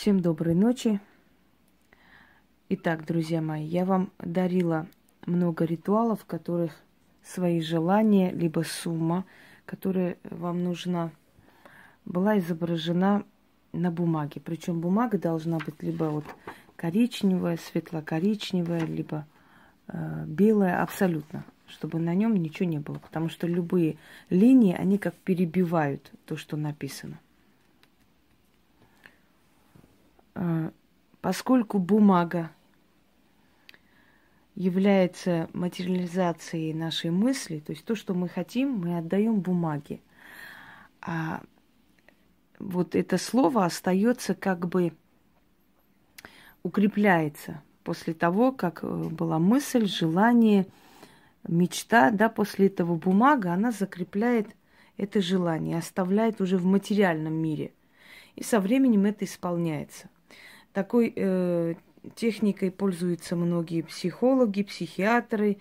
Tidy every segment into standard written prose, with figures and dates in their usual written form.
Всем доброй ночи. Итак, друзья мои, я вам дарила много ритуалов, в которых свои желания, либо сумма, которая вам нужна, была изображена на бумаге. Причем бумага должна быть либо вот коричневая, светло-коричневая, либо белая, абсолютно, чтобы на нем ничего не было. Потому что любые линии, они как перебивают то, что написано. Поскольку бумага является материализацией нашей мысли, то есть то, что мы хотим, мы отдаем бумаге. А вот это слово остается, как бы укрепляется после того, как была мысль, желание, мечта, да, после этого бумага, она закрепляет это желание, оставляет уже в материальном мире. И со временем это исполняется. Такой техникой пользуются многие психологи, психиатры.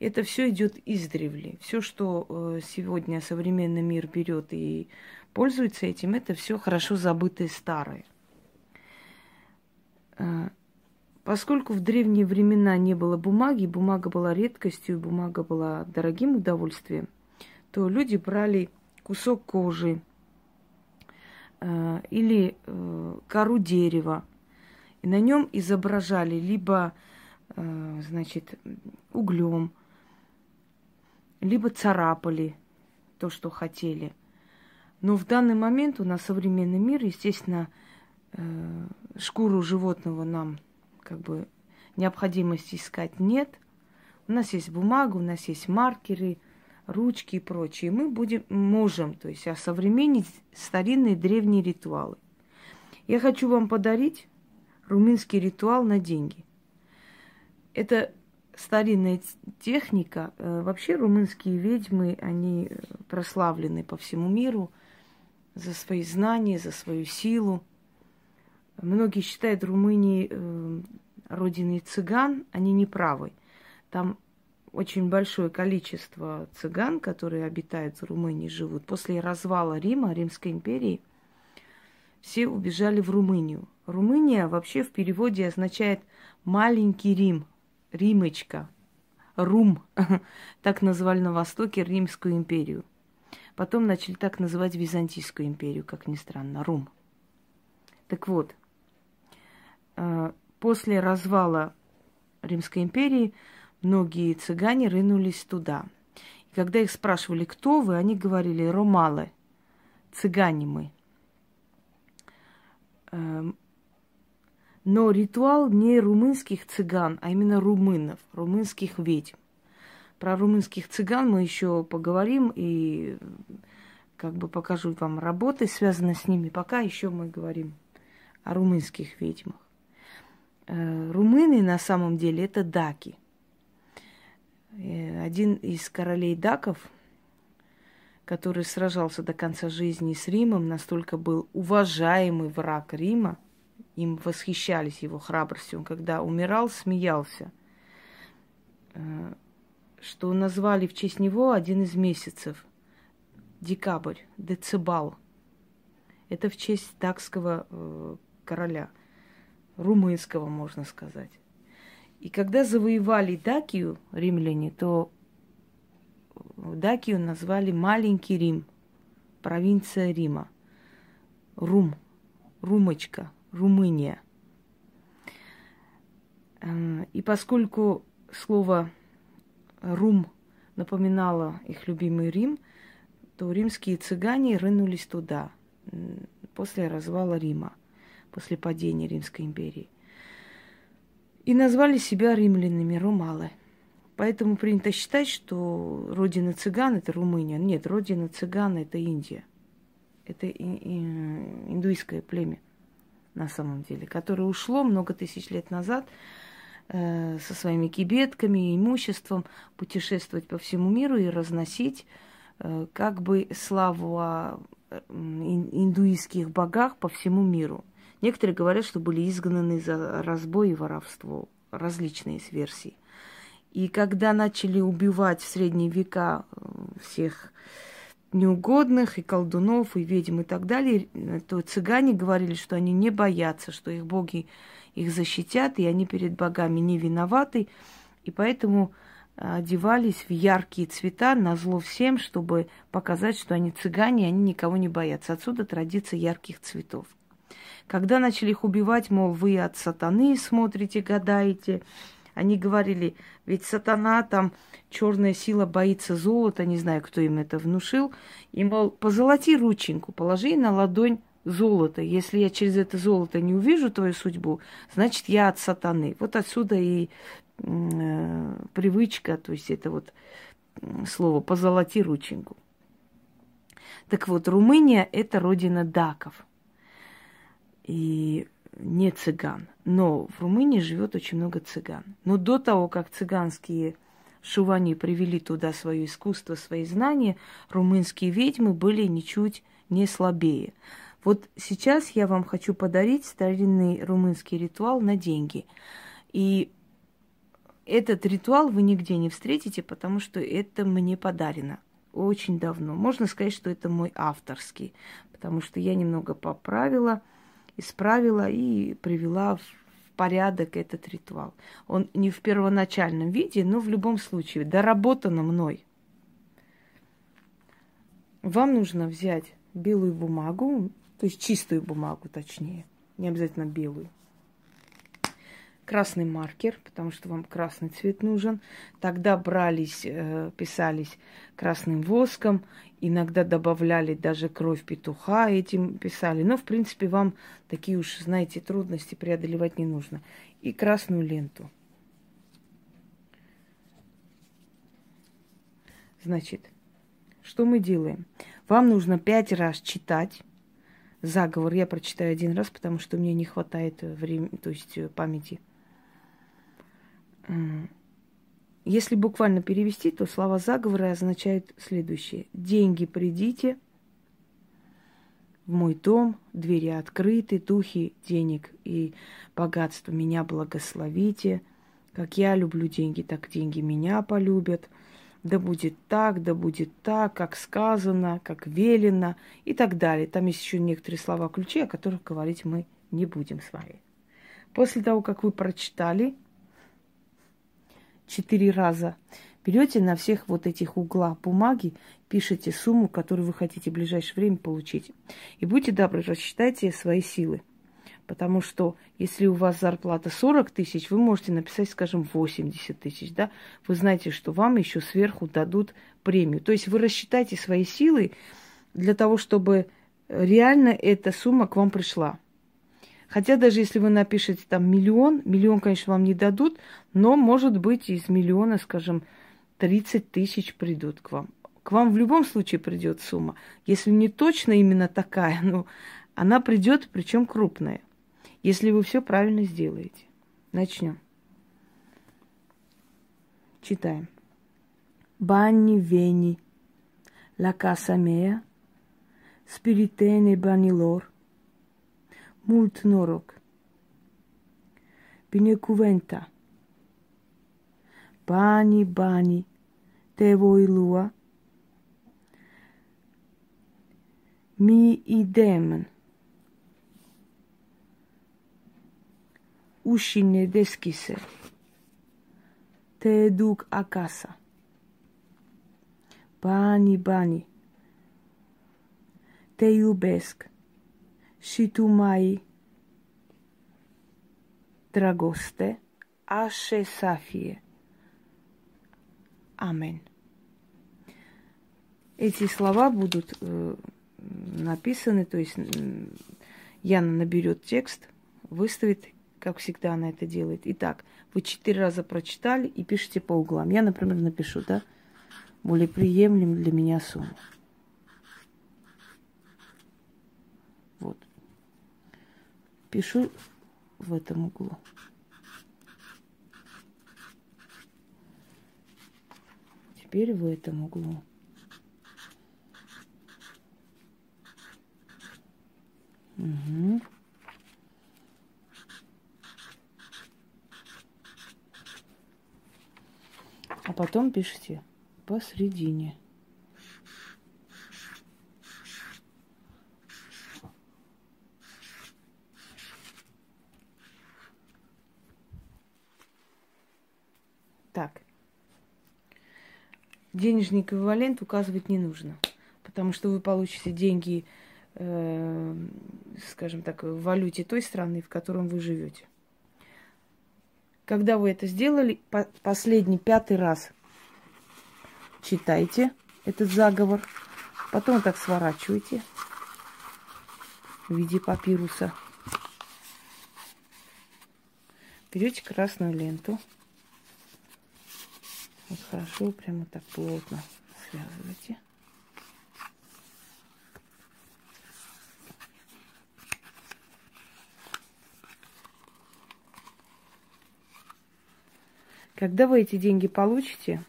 Это все идет издревле. Все, что сегодня современный мир берет и пользуется этим, это все хорошо забытое старое. Поскольку в древние времена не было бумаги, бумага была редкостью, бумага была дорогим удовольствием, то люди брали кусок кожи или кору дерева. И на нем изображали либо, значит, углем, либо царапали то, что хотели. Но в данный момент у нас современный мир, естественно, шкуру животного нам как бы необходимости искать нет. У нас есть бумага, у нас есть маркеры, ручки и прочее. Мы можем, то есть, осовременить старинные древние ритуалы. Я хочу вам подарить румынский ритуал на деньги. Это старинная техника. Вообще румынские ведьмы, они прославлены по всему миру за свои знания, за свою силу. Многие считают Румынию родиной цыган, они не правы. Там очень большое количество цыган, которые обитают в Румынии, живут. После развала Рима, Римской империи, все убежали в Румынию. Румыния вообще в переводе означает «маленький Рим», «римочка», «рум». Так назвали на Востоке Римскую империю. Потом начали так называть Византийскую империю, как ни странно, «рум». Так вот, после развала Римской империи многие цыгане рынулись туда. И когда их спрашивали, кто вы, они говорили «ромалы», «цыгане мы». Но ритуал не румынских цыган, а именно румынов, румынских ведьм. Про румынских цыган мы еще поговорим и как бы покажу вам работы, связанные с ними. Пока еще мы говорим о румынских ведьмах. Румыны на самом деле это даки. Один из королей даков, который сражался до конца жизни с Римом, настолько был уважаемый враг Рима, им восхищались его храбростью. Он когда умирал, смеялся, что назвали в честь него один из месяцев декабрь, децибал. Это в честь дакского короля, румынского, можно сказать. И когда завоевали Дакию римляне, то Дакию назвали «маленький Рим», провинция Рима, Рум, Румочка, Румыния. И поскольку слово «рум» напоминало их любимый Рим, то римские цыгане рынулись туда после развала Рима, после падения Римской империи. И назвали себя римлянами, «румалы». Поэтому принято считать, что родина цыган – это Румыния. Нет, родина цыган – это Индия. Это индуистское племя, на самом деле, которое ушло много тысяч лет назад со своими кибетками и имуществом путешествовать по всему миру и разносить как бы славу о индуистских богах по всему миру. Некоторые говорят, что были изгнаны за разбой и воровство. Различные версии. И когда начали убивать в средние века всех неугодных, и колдунов, и ведьм, и так далее, то цыгане говорили, что они не боятся, что их боги их защитят, и они перед богами не виноваты, и поэтому одевались в яркие цвета назло всем, чтобы показать, что они цыгане, они никого не боятся. Отсюда традиция ярких цветов. Когда начали их убивать, мол, вы от сатаны смотрите, гадаете, они говорили, ведь сатана, там, черная сила боится золота, не знаю, кто им это внушил, и, мол, позолоти рученьку, положи на ладонь золото. Если я через это золото не увижу твою судьбу, значит, я от сатаны. Вот отсюда и привычка, то есть это вот слово «позолоти рученьку». Так вот, Румыния – это родина даков. И не цыган. Но в Румынии живет очень много цыган. Но до того, как цыганские шувани привели туда свое искусство, свои знания, румынские ведьмы были ничуть не слабее. Вот сейчас я вам хочу подарить старинный румынский ритуал на деньги. И этот ритуал вы нигде не встретите, потому что это мне подарено очень давно. Можно сказать, что это мой авторский, потому что я немного исправила и привела в порядок этот ритуал. Он не в первоначальном виде, но в любом случае доработано мной. Вам нужно взять белую бумагу, то есть чистую бумагу, точнее, не обязательно белую. Красный маркер, потому что вам красный цвет нужен. Тогда писались красным воском, иногда добавляли даже кровь петуха, этим писали. Но, в принципе, вам такие уж, знаете, трудности преодолевать не нужно. И красную ленту. Значит, что мы делаем? Вам нужно 5 раз читать заговор. Я прочитаю 1 раз, потому что мне не хватает времени, то есть памяти. Если буквально перевести, то слова заговора означают следующее. Деньги, придите в мой дом, двери открыты, духи денег и богатства меня благословите. Как я люблю деньги, так деньги меня полюбят. Да будет так, как сказано, как велено и так далее. Там есть еще некоторые слова-ключи, о которых говорить мы не будем с вами. После того, как вы прочитали 4 раза. Берете на всех вот этих углах бумаги, пишите сумму, которую вы хотите в ближайшее время получить. И будьте добры, рассчитайте свои силы. Потому что если у вас зарплата 40 000, вы можете написать, скажем, 80 000. Да? Вы знаете, что вам еще сверху дадут премию. То есть вы рассчитайте свои силы для того, чтобы реально эта сумма к вам пришла. Хотя даже если вы напишете там 1 миллион, конечно, вам не дадут, но, может быть, из 1 миллиона, скажем, 30 000 придут к вам. К вам в любом случае придет сумма. Если не точно именно такая, но она придет, причем крупная, если вы все правильно сделаете. Начнем. Читаем. Бани вени, ла каса меа, спиритене банилор, mult noroc, binecuvânta, banii, banii, te voi lua, mi idem, ușine deschise, te duc acasă, banii, banii, te iubesc, și tu mai dragoste, așa să fie. Amen. Эти слова будут написаны, то есть Яна наберет текст, выставит, как всегда она это делает. Итак, вы 4 раза прочитали и пишите по углам. Я, например, напишу, да, более приемлемую для меня сумму. Вот. Пишу в этом углу. Теперь в этом углу. Угу. А потом пишите посередине. Так. Денежный эквивалент указывать не нужно, потому что вы получите деньги, скажем так, в валюте той страны, в которой вы живете. Когда вы это сделали, последний, пятый раз читайте этот заговор, потом так сворачивайте в виде папируса. Берете красную ленту. Вот хорошо, прямо так плотно связывайте. Когда вы эти деньги получите,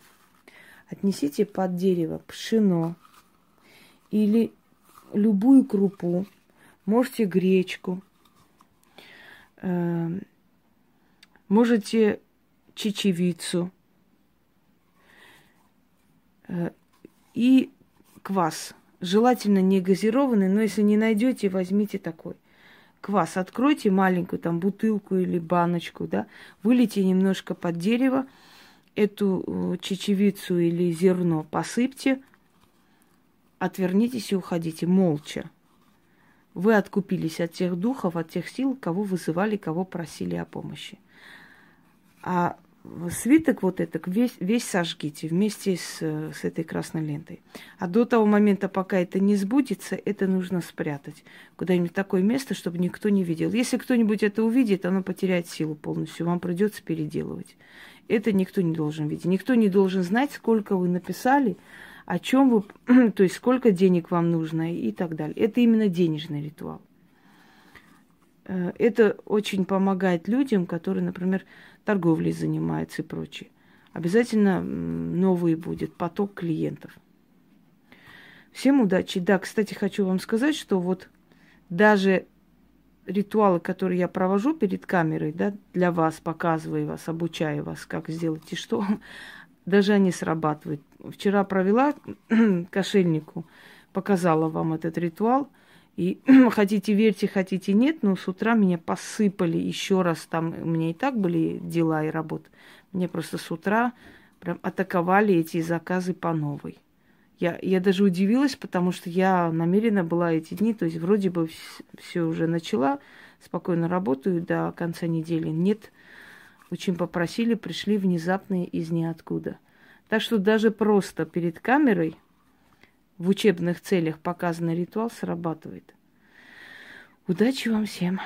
отнесите под дерево пшено или любую крупу, можете гречку, можете чечевицу и квас. Желательно не газированный, но если не найдете, возьмите такой. Квас откройте, маленькую там бутылку или баночку, да, вылейте немножко под дерево, эту чечевицу или зерно посыпьте, отвернитесь и уходите молча. Вы откупились от тех духов, от тех сил, кого вызывали, кого просили о помощи. А свиток вот этот весь сожгите вместе с этой красной лентой. А до того момента, пока это не сбудется, это нужно спрятать куда-нибудь в такое место, чтобы никто не видел. Если кто-нибудь это увидит, оно потеряет силу полностью, вам придется переделывать. Это никто не должен видеть. Никто не должен знать, сколько вы написали, о чем вы, то есть сколько денег вам нужно и так далее. Это именно денежный ритуал. Это очень помогает людям, которые, например, торговлей занимаются и прочее. Обязательно новый будет поток клиентов. Всем удачи. Да, кстати, хочу вам сказать, что вот даже ритуалы, которые я провожу перед камерой, да, для вас, показываю вас, обучаю вас, как сделать и что, даже они срабатывают. Вчера провела кошельнику, показала вам этот ритуал. И хотите верьте, хотите нет, но с утра меня посыпали еще раз. Там у меня и так были дела и работа. Меня просто с утра прям атаковали эти заказы по новой. Я даже удивилась, потому что я намерена была эти дни, то есть вроде бы все уже начала, спокойно работаю до конца недели. Нет, очень попросили, пришли внезапные из ниоткуда. Так что даже просто перед камерой в учебных целях показанный ритуал срабатывает. Удачи вам всем!